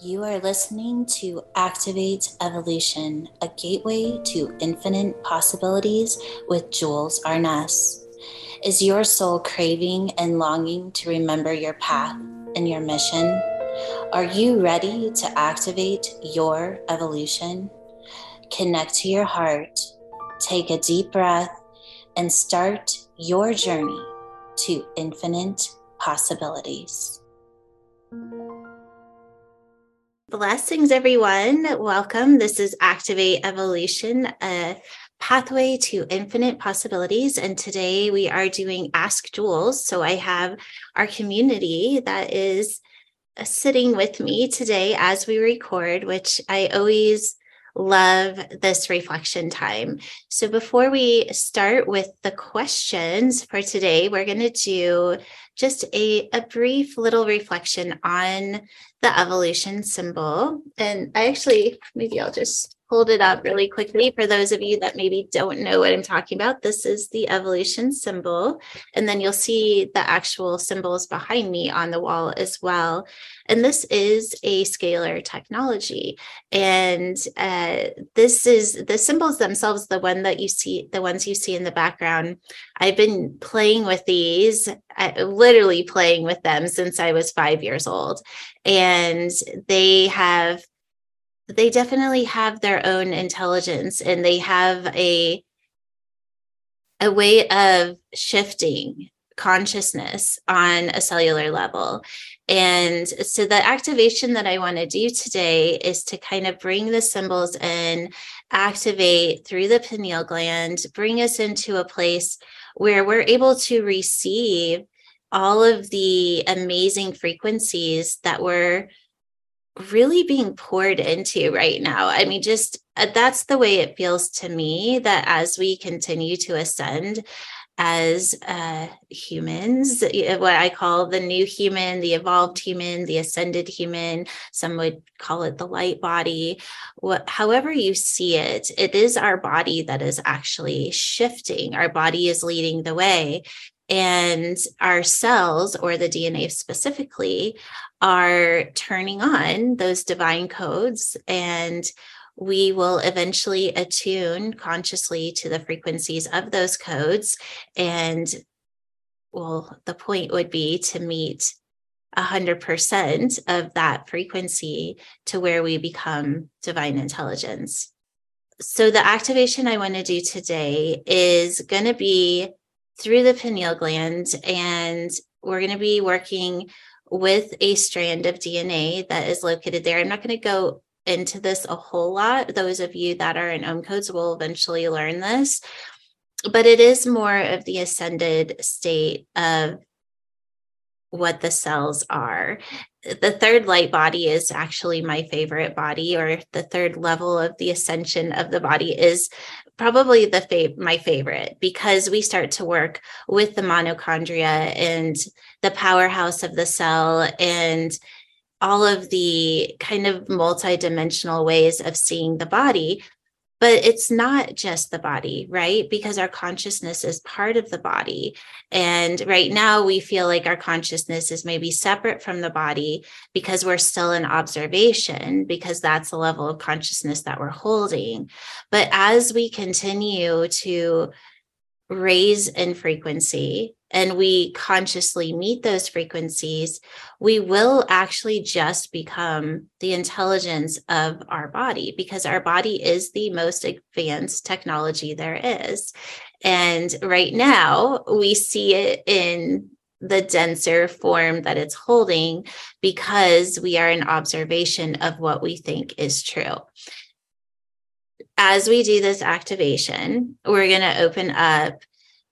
You are listening to Activate Evolution, a gateway to infinite possibilities with Jules Arnaz. Is your soul craving and longing to remember your path and your mission? Are you ready to activate your evolution? Connect to your heart, take a deep breath, and start your journey to infinite possibilities. Blessings, everyone. Welcome. This is Activate Evolution, a pathway to infinite possibilities. And today we are doing Ask Jewels. So I have our community that is sitting with me today as we record, which I always love this reflection time. So before we start with the questions for today, we're going to do just a brief little reflection on the evolution symbol. And I actually, maybe I'll just hold it up really quickly. For those of you that maybe don't know what I'm talking about, this is the evolution symbol. And then you'll see the actual symbols behind me on the wall as well. And this is a scalar technology. And this is the symbols themselves, the ones you see in the background. I've been playing with these, literally playing with them since I was 5 years old. And they definitely have their own intelligence, and they have a way of shifting consciousness on a cellular level. And so the activation that I want to do today is to kind of bring the symbols in, activate through the pineal gland, bring us into a place where we're able to receive all of the amazing frequencies that we're really being poured into right now. I mean, just that's the way it feels to me, that as we continue to ascend as humans, what I call the new human, the evolved human, the ascended human, some would call it the light body, however you see it, it is our body that is actually shifting. Our body is leading the way. And our cells, or the DNA specifically, are turning on those divine codes, and we will eventually attune consciously to the frequencies of those codes. And well, the point would be to meet 100% of that frequency to where we become divine intelligence. So the activation I want to do today is going to be through the pineal gland, and we're going to be working with a strand of DNA that is located there. I'm not going to go into this a whole lot. Those of you that are in OM codes will eventually learn this, but it is more of the ascended state of what the cells are. The third light body is actually my favorite body, or the third level of the ascension of the body is probably my favorite, because we start to work with the mitochondria and the powerhouse of the cell and all of the kind of multidimensional ways of seeing the body. But it's not just the body, right? Because our consciousness is part of the body. And right now we feel like our consciousness is maybe separate from the body because we're still in observation, because that's the level of consciousness that we're holding. But as we continue to raise in frequency and we consciously meet those frequencies, we will actually just become the intelligence of our body, because our body is the most advanced technology there is. And right now we see it in the denser form that it's holding, because we are in observation of what we think is true. As we do this activation, we're going to open up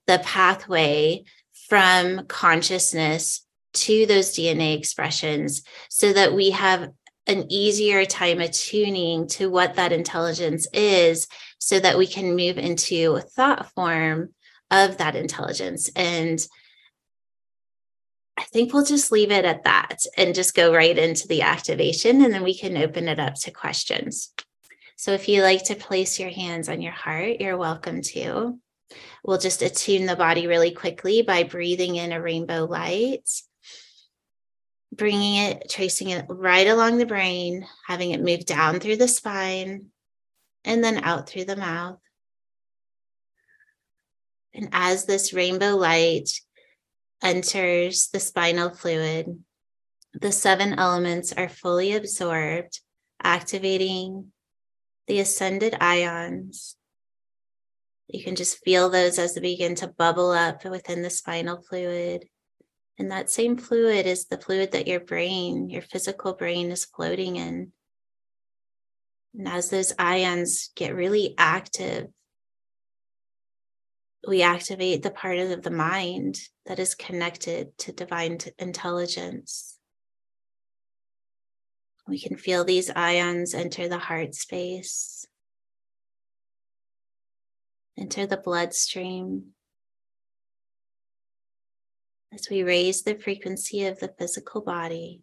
the pathway from consciousness to those DNA expressions so that we have an easier time attuning to what that intelligence is, so that we can move into thought form of that intelligence. And I think we'll just leave it at that and just go right into the activation, and then we can open it up to questions. So if you like to place your hands on your heart, you're welcome to. We'll just attune the body really quickly by breathing in a rainbow light bringing it, tracing it right along the brain, having it move down through the spine and then out through the mouth. And as this rainbow light enters the spinal fluid, the seven elements are fully absorbed, activating the ascended ions. You can just feel those as they begin to bubble up within the spinal fluid. And that same fluid is the fluid that your brain, your physical brain, is floating in. And as those ions get really active, we activate the part of the mind that is connected to divine intelligence. We can feel these ions enter the heart space, enter the bloodstream. As we raise the frequency of the physical body,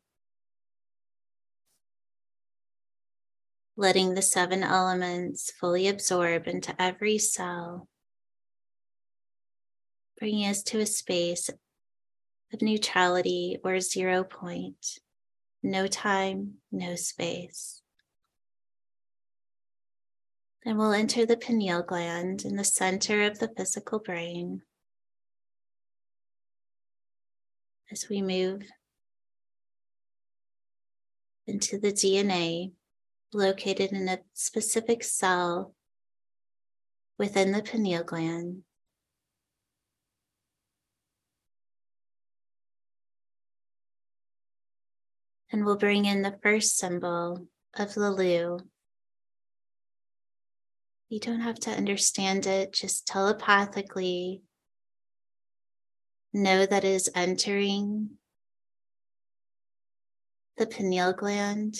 letting the seven elements fully absorb into every cell, bringing us to a space of neutrality or 0 point, no time, no space. Then we'll enter the pineal gland in the center of the physical brain. As we move into the DNA located in a specific cell within the pineal gland. And we'll bring in the first symbol of Lelou. You don't have to understand it, just telepathically know that it is entering the pineal gland,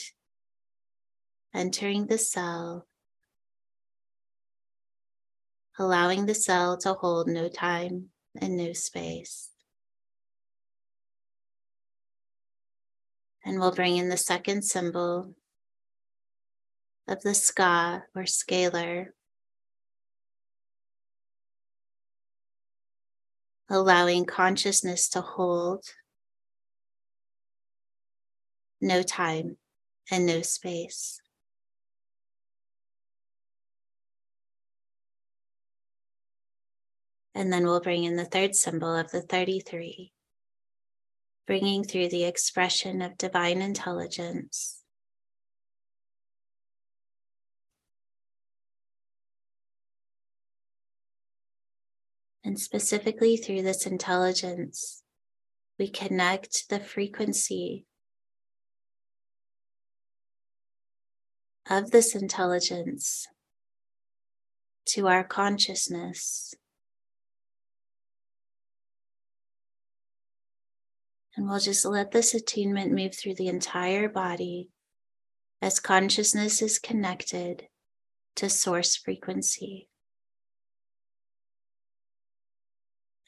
entering the cell, allowing the cell to hold no time and no space. And we'll bring in the second symbol of the ska or scalar, allowing consciousness to hold no time and no space. And then we'll bring in the third symbol of the 33, bringing through the expression of divine intelligence. And specifically through this intelligence, we connect the frequency of this intelligence to our consciousness. And we'll just let this attunement move through the entire body as consciousness is connected to source frequency.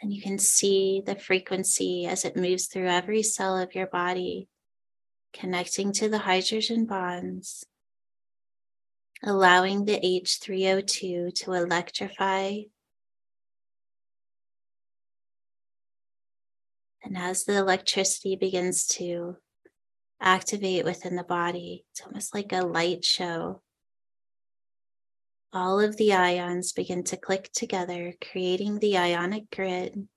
And you can see the frequency as it moves through every cell of your body, connecting to the hydrogen bonds, allowing the H3O2 to electrify. And as the electricity begins to activate within the body, it's almost like a light show. All of the ions begin to click together, creating the ionic grid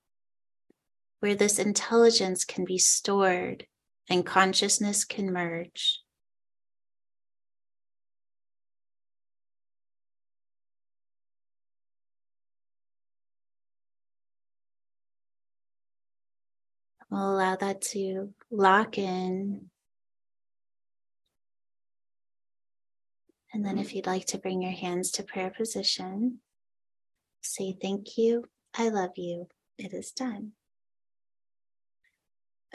where this intelligence can be stored and consciousness can merge. We'll allow that to lock in. And then if you'd like to bring your hands to prayer position, say thank you, I love you, it is done.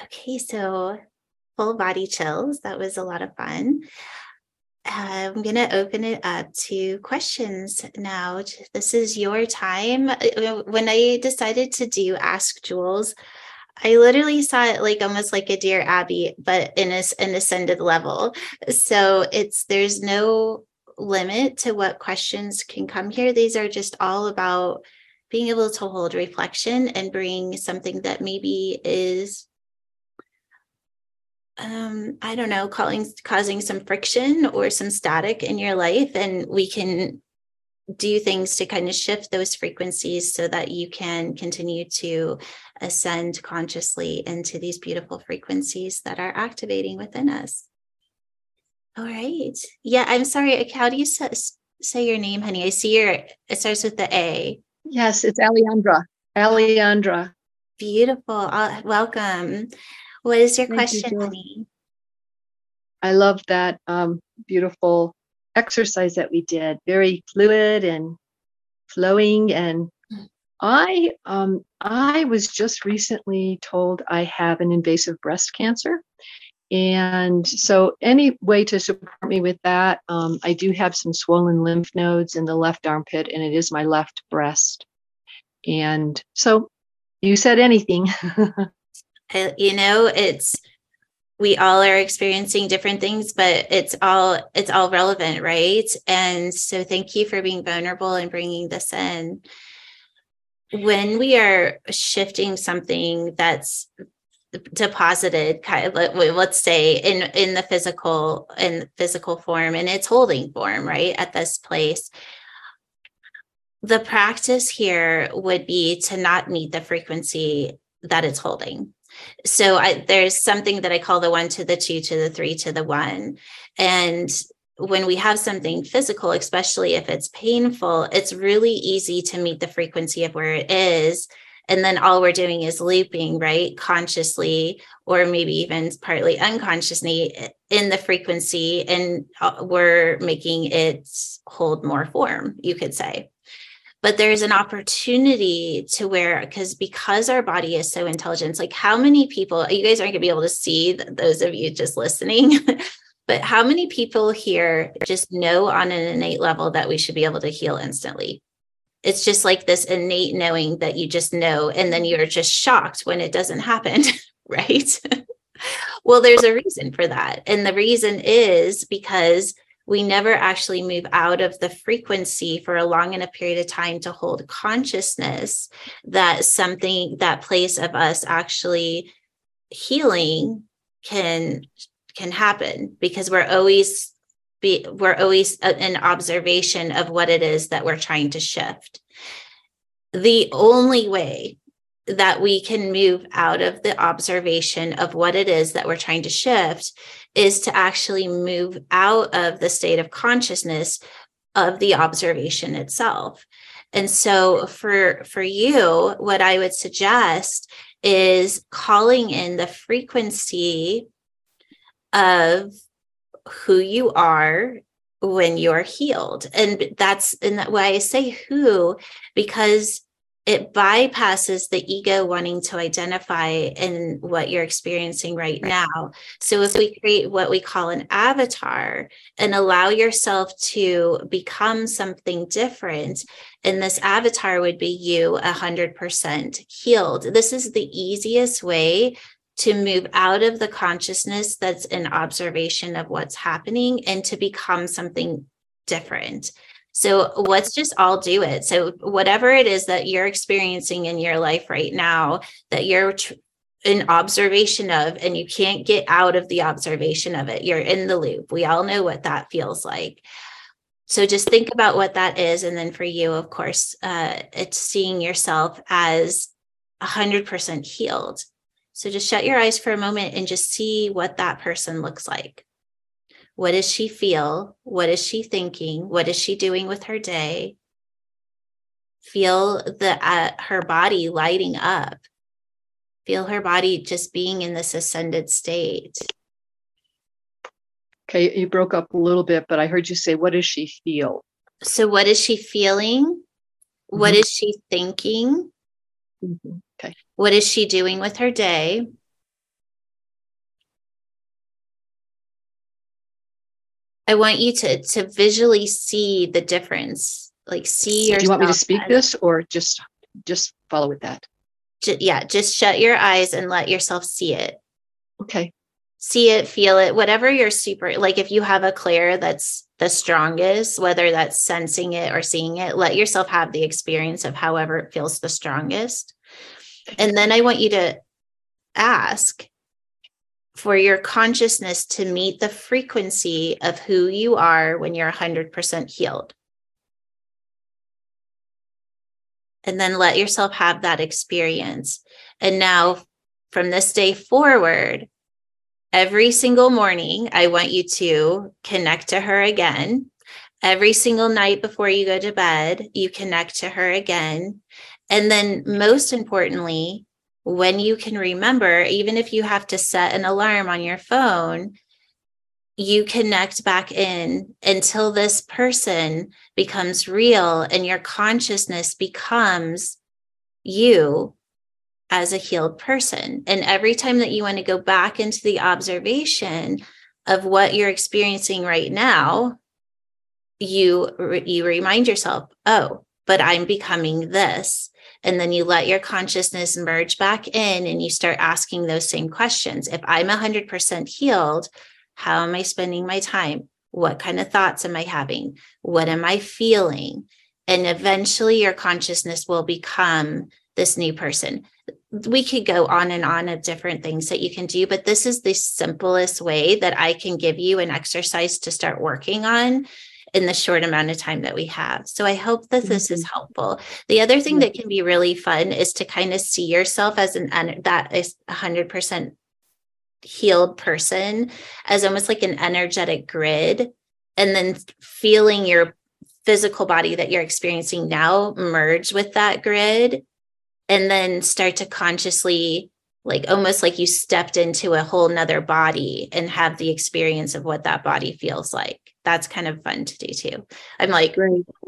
Okay, so full body chills, that was a lot of fun. I'm going to open it up to questions now. This is your time. When I decided to do Ask Jewels, I literally saw it like almost like a Dear Abby, but in an ascended level. So there's no limit to what questions can come here. These are just all about being able to hold reflection and bring something that maybe is I don't know, causing some friction or some static in your life. And we can do things to kind of shift those frequencies so that you can continue to ascend consciously into these beautiful frequencies that are activating within us. All right. Yeah, I'm sorry. How do you say your name, honey? I see it starts with the A. Yes, it's Aleandra. Aleandra. Beautiful. Welcome. What is your question, honey? I love that beautiful exercise that we did. Very fluid and flowing. And I was just recently told I have an invasive breast cancer. And so any way to support me with that, I do have some swollen lymph nodes in the left armpit, and it is my left breast. And so you said anything. We all are experiencing different things, but it's all relevant, right? And so thank you for being vulnerable and bringing this in. When we are shifting something that's deposited, kind of, let's say in the physical form, and it's holding form, right, at this place, the practice here would be to not meet the frequency that it's holding. So there's something that I call the 1 to the 2 to the 3 to the 1. And when we have something physical, especially if it's painful, it's really easy to meet the frequency of where it is. And then all we're doing is looping, right? Consciously, or maybe even partly unconsciously, in the frequency, and we're making it hold more form, you could say. But there's an opportunity to where, because our body is so intelligent, like how many people, you guys aren't going to be able to see, those of you just listening, but how many people here just know on an innate level that we should be able to heal instantly? It's just like this innate knowing that you just know, and then you're just shocked when it doesn't happen, right? Well, there's a reason for that. And the reason is because we never actually move out of the frequency for a long enough period of time to hold consciousness that something, that place of us actually healing can happen, because we're always an observation of what it is that we're trying to shift. The only way that we can move out of the observation of what it is that we're trying to shift is to actually move out of the state of consciousness of the observation itself. And so for you, what I would suggest is calling in the frequency of who you are when you're healed. And that's in that way I say who, because it bypasses the ego wanting to identify in what you're experiencing right now. So if we create what we call an avatar and allow yourself to become something different, and this avatar would be you 100% healed. This is the easiest way to move out of the consciousness that's an observation of what's happening and to become something different. So let's just all do it. So whatever it is that you're experiencing in your life right now, that you're in observation of, and you can't get out of the observation of it, you're in the loop. We all know what that feels like. So just think about what that is. And then for you, of course, it's seeing yourself as 100% healed. So just shut your eyes for a moment and just see what that person looks like. What does she feel? What is she thinking? What is she doing with her day? Feel her body lighting up. Feel her body just being in this ascended state. Okay, you broke up a little bit, but I heard you say, what does she feel? So what is she feeling? Mm-hmm. What is she thinking? Mm-hmm. Okay. What is she doing with her day? I want you to visually see the difference, like see yourself. Do you want me to speak this or just follow with that? Just shut your eyes and let yourself see it. Okay. See it, feel it, whatever you're super, like if you have a clair that's the strongest, whether that's sensing it or seeing it, let yourself have the experience of however it feels the strongest. And then I want you to ask for your consciousness to meet the frequency of who you are when you're 100% healed. And then let yourself have that experience. And now from this day forward, every single morning, I want you to connect to her again. Every single night before you go to bed, you connect to her again. And then most importantly, when you can remember, even if you have to set an alarm on your phone, you connect back in until this person becomes real and your consciousness becomes you as a healed person. And every time that you want to go back into the observation of what you're experiencing right now, you remind yourself, oh, but I'm becoming this. And then you let your consciousness merge back in and you start asking those same questions. If I'm 100% healed, how am I spending my time? What kind of thoughts am I having? What am I feeling? And eventually your consciousness will become this new person. We could go on and on of different things that you can do, but this is the simplest way that I can give you an exercise to start working on in the short amount of time that we have. So I hope that this is helpful. The other thing that can be really fun is to kind of see yourself as that is 100% healed person as almost like an energetic grid, and then feeling your physical body that you're experiencing now merge with that grid, and then start to consciously, like almost like you stepped into a whole nother body and have the experience of what that body feels like. That's kind of fun to do too. I'm like,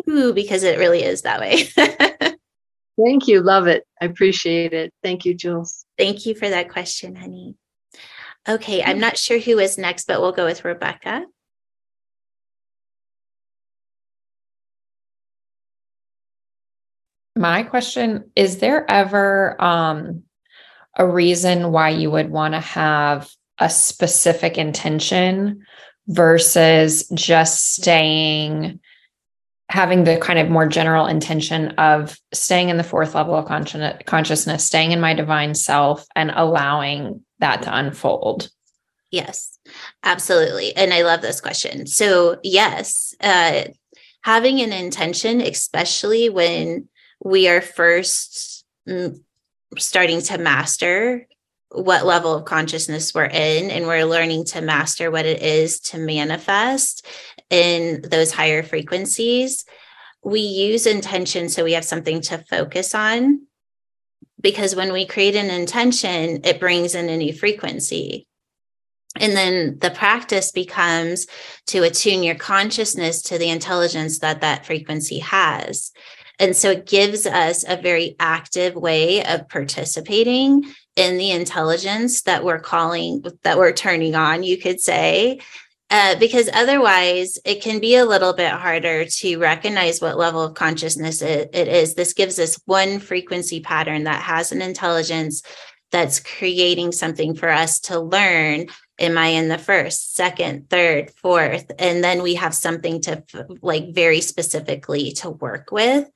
ooh, because it really is that way. Thank you. Love it. I appreciate it. Thank you, Jules. Thank you for that question, honey. Okay, I'm not sure who is next, but we'll go with Rebecca. My question, is there ever a reason why you would want to have a specific intention versus just having the kind of more general intention of staying in the fourth level of consciousness, staying in my divine self and allowing that to unfold? Yes, absolutely. And I love this question. So yes, having an intention, especially when we are first starting to master what level of consciousness we're in, and we're learning to master what it is to manifest in those higher frequencies, we use intention so we have something to focus on. Because when we create an intention, it brings in a new frequency. And then the practice becomes to attune your consciousness to the intelligence that frequency has. And so it gives us a very active way of participating in the intelligence that we're turning on, you could say, because otherwise it can be a little bit harder to recognize what level of consciousness it is. This gives us one frequency pattern that has an intelligence that's creating something for us to learn. Am I in the first, second, third, fourth? And then we have something to like very specifically to work with,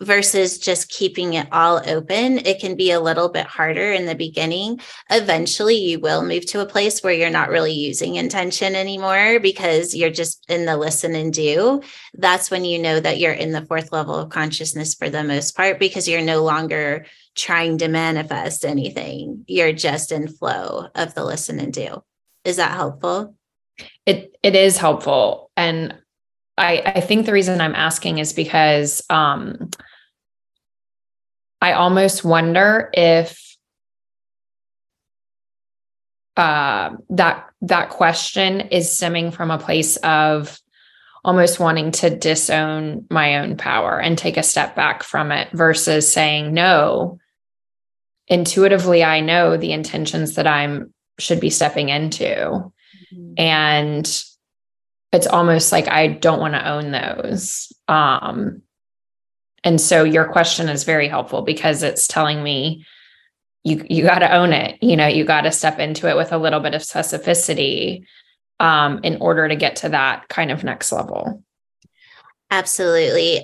versus just keeping it all open. It can be a little bit harder in the beginning. Eventually you will move to a place where you're not really using intention anymore because you're just in the listen and do. That's when you know that you're in the fourth level of consciousness for the most part, because you're no longer trying to manifest anything. You're just in flow of the listen and do. Is that helpful? It is helpful. And I think the reason I'm asking is because I almost wonder if that question is stemming from a place of almost wanting to disown my own power and take a step back from it, versus saying, no, intuitively, I know the intentions that should be stepping into. Mm-hmm. And it's almost like I don't want to own those. And so your question is very helpful because it's telling me you got to own it. You know, you got to step into it with a little bit of specificity in order to get to that kind of next level. Absolutely.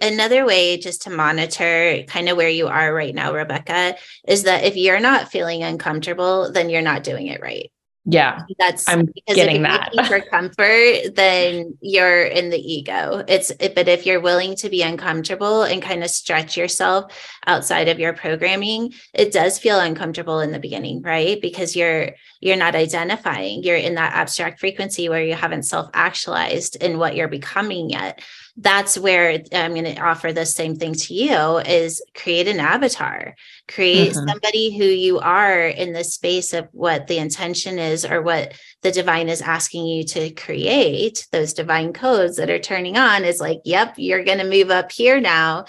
Another way just to monitor kind of where you are right now, Rebecca, is that if you're not feeling uncomfortable, then you're not doing it right. Yeah. Because if you're looking for comfort, then you're in the ego. But if you're willing to be uncomfortable and kind of stretch yourself outside of your programming, it does feel uncomfortable in the beginning, right? Because you're not identifying, you're in that abstract frequency where you haven't self-actualized in what you're becoming yet. That's where I'm going to offer the same thing to you is create an avatar, create somebody who you are in the space of what the intention is or what the divine is asking you to create. Those divine codes that are turning on is like, yep, you're going to move up here now.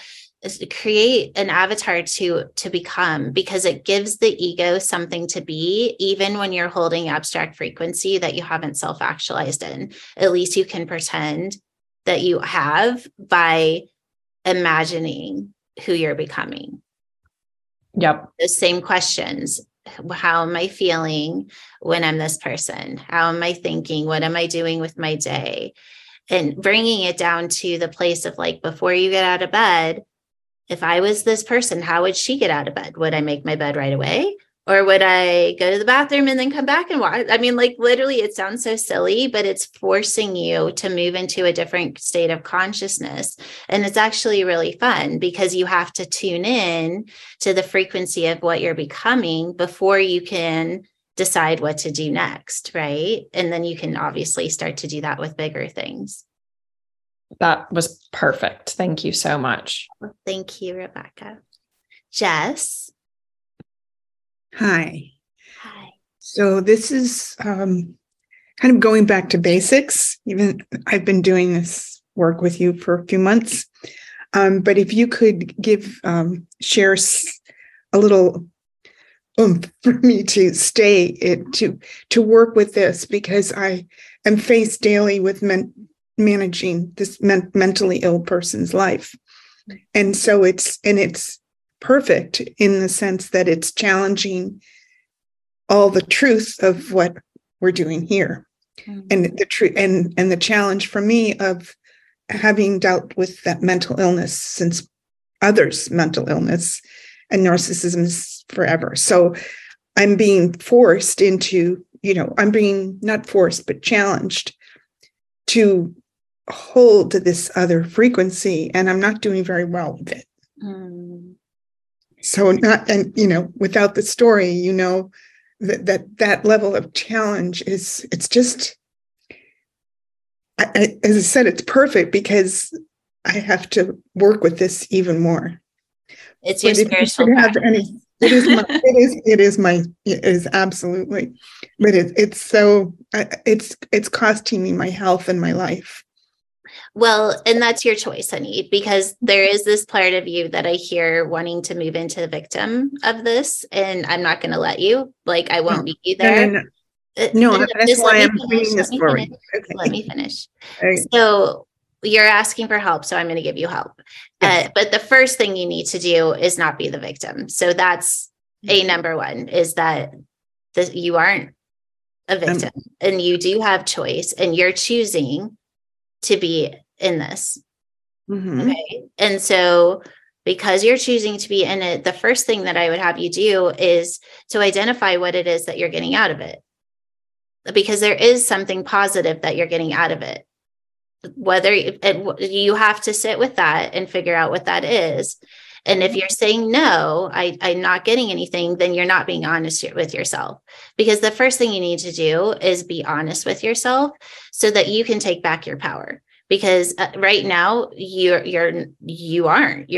Create an avatar to become, because it gives the ego something to be, even when you're holding abstract frequency that you haven't self-actualized in. At least you can pretend that you have by imagining who you're becoming. Yep. The same questions. How am I feeling when I'm this person? How am I thinking? What am I doing with my day? And bringing it down to the place of like, before you get out of bed, if I was this person, how would she get out of bed? Would I make my bed right away? Or would I go to the bathroom and then come back and watch? I mean, like, literally, it sounds so silly, but it's forcing you to move into a different state of consciousness. And it's actually really fun because you have to tune in to the frequency of what you're becoming before you can decide what to do next, right? And then you can obviously start to do that with bigger things. That was perfect. Thank you so much. Well, thank you, Rebecca. Jess? Hi. So this is kind of going back to basics. Even I've been doing this work with you for a few months, but if you could share a little oomph for me to stay to work with this, because I am faced daily with managing this mentally ill person's life, and so it's perfect in the sense that it's challenging all the truth of what we're doing here, and the truth and the challenge for me of having dealt with that mental illness since others' mental illness and narcissism is forever. So I'm being forced into, I'm being not forced but challenged to hold to this other frequency, and I'm not doing very well with it. So without the story, that level of challenge is, as I said, it's perfect because I have to work with this even more. It's your spiritual practice. It is absolutely, but it's costing me my health and my life. Well, and that's your choice, honey, because there is this part of you that I hear wanting to move into the victim of this, and I'm not going to let you. Like, I won't meet you there. No, that's why I'm reading this story. Okay. Let me finish. Okay. So you're asking for help, so I'm going to give you help. Yes. But the first thing you need to do is not be the victim. So that's a number one, is that you aren't a victim, and you do have choice, and you're choosing to be in this. Okay. And so because you're choosing to be in it, the first thing that I would have you do is to identify what it is that you're getting out of it. Because there is something positive that you're getting out of it. Whether you have to sit with that and figure out what that is. And if you're saying, no, I'm not getting anything, then you're not being honest with yourself, because the first thing you need to do is be honest with yourself so that you can take back your power, because right now you're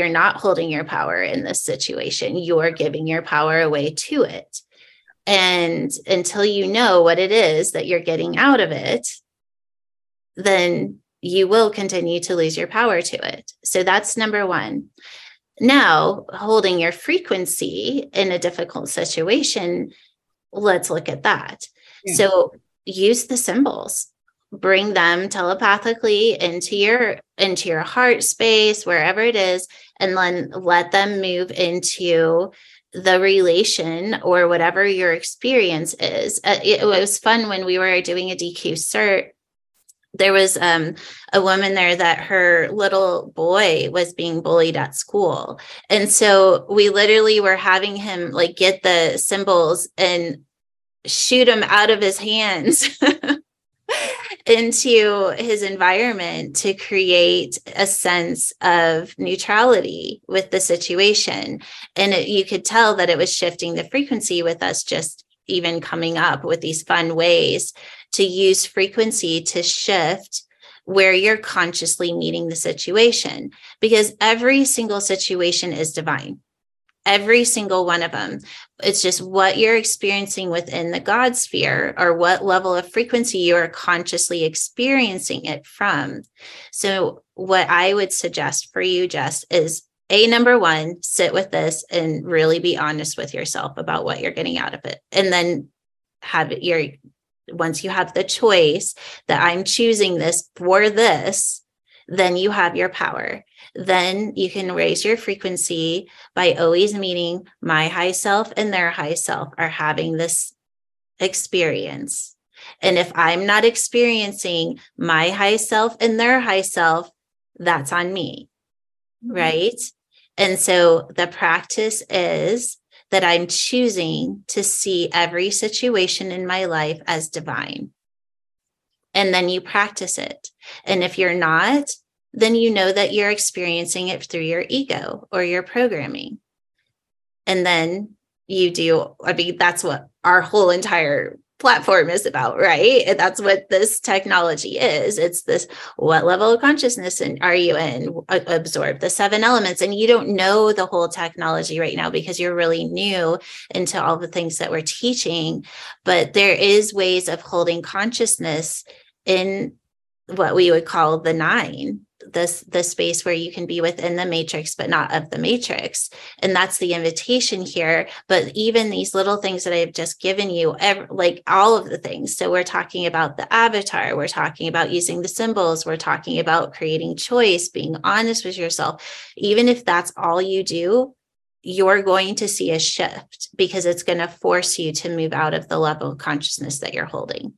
not holding your power in this situation. You're giving your power away to it. And until you know what it is that you're getting out of it, then you will continue to lose your power to it. So that's number one. Now, holding your frequency in a difficult situation, let's look at that. Yeah. So use the symbols, bring them telepathically into your heart space, wherever it is, and then let them move into the relation or whatever your experience is. It was fun when we were doing a DQ cert. there was a woman there that her little boy was being bullied at school. And so we literally were having him like get the symbols and shoot them out of his hands into his environment to create a sense of neutrality with the situation. And you could tell that it was shifting the frequency with us just even coming up with these fun ways to use frequency to shift where you're consciously meeting the situation, because every single situation is divine. Every single one of them. It's just what you're experiencing within the God sphere or what level of frequency you are consciously experiencing it from. So what I would suggest for you, Jess, is number one, sit with this and really be honest with yourself about what you're getting out of it. And then once you have the choice that I'm choosing this for this, then you have your power. Then you can raise your frequency by always meeting my high self and their high self are having this experience. And if I'm not experiencing my high self and their high self, that's on me, right? And so the practice is that I'm choosing to see every situation in my life as divine. And then you practice it. And if you're not, then you know that you're experiencing it through your ego or your programming. And then you do, I mean, that's what our whole entire platform is about, right? And that's what this technology is. It's this, what level of consciousness are you in? Absorb the 7 elements. And you don't know the whole technology right now because you're really new into all the things that we're teaching. But there is ways of holding consciousness in what we would call the 9, the space where you can be within the matrix, but not of the matrix. And that's the invitation here. But even these little things that I've just given you, like all of the things. So we're talking about the avatar. We're talking about using the symbols. We're talking about creating choice, being honest with yourself. Even if that's all you do, you're going to see a shift because it's going to force you to move out of the level of consciousness that you're holding.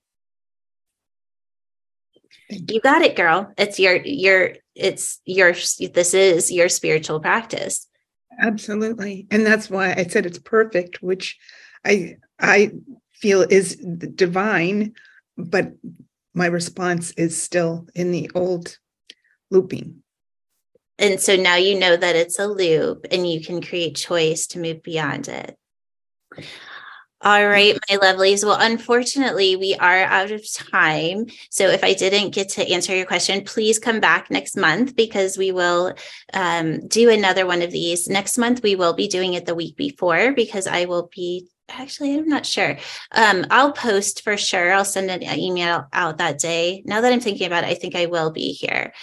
You got it, girl. It's this is your spiritual practice. Absolutely. And that's why I said it's perfect, which I feel is divine, but my response is still in the old looping. And so now you know that it's a loop and you can create choice to move beyond it. All right, my lovelies. Well, unfortunately, we are out of time. So if I didn't get to answer your question, please come back next month because we will do another one of these. Next month, we will be doing it the week before because I will be, actually, I'm not sure. I'll post for sure. I'll send an email out that day. Now that I'm thinking about it, I think I will be here.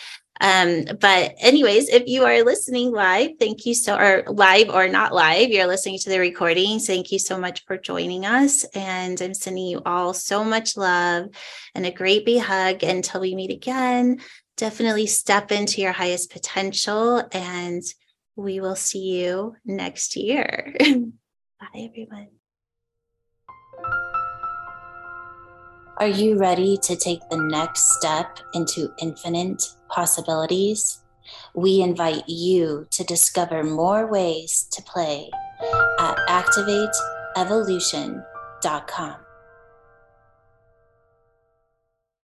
But anyways, if you are listening live, thank you so, or live or not live, you're listening to the recording. Thank you so much for joining us. And I'm sending you all so much love and a great big hug until we meet again. Definitely step into your highest potential and we will see you next year. Bye, everyone. Are you ready to take the next step into infinite possibilities? We invite you to discover more ways to play at activateevolution.com.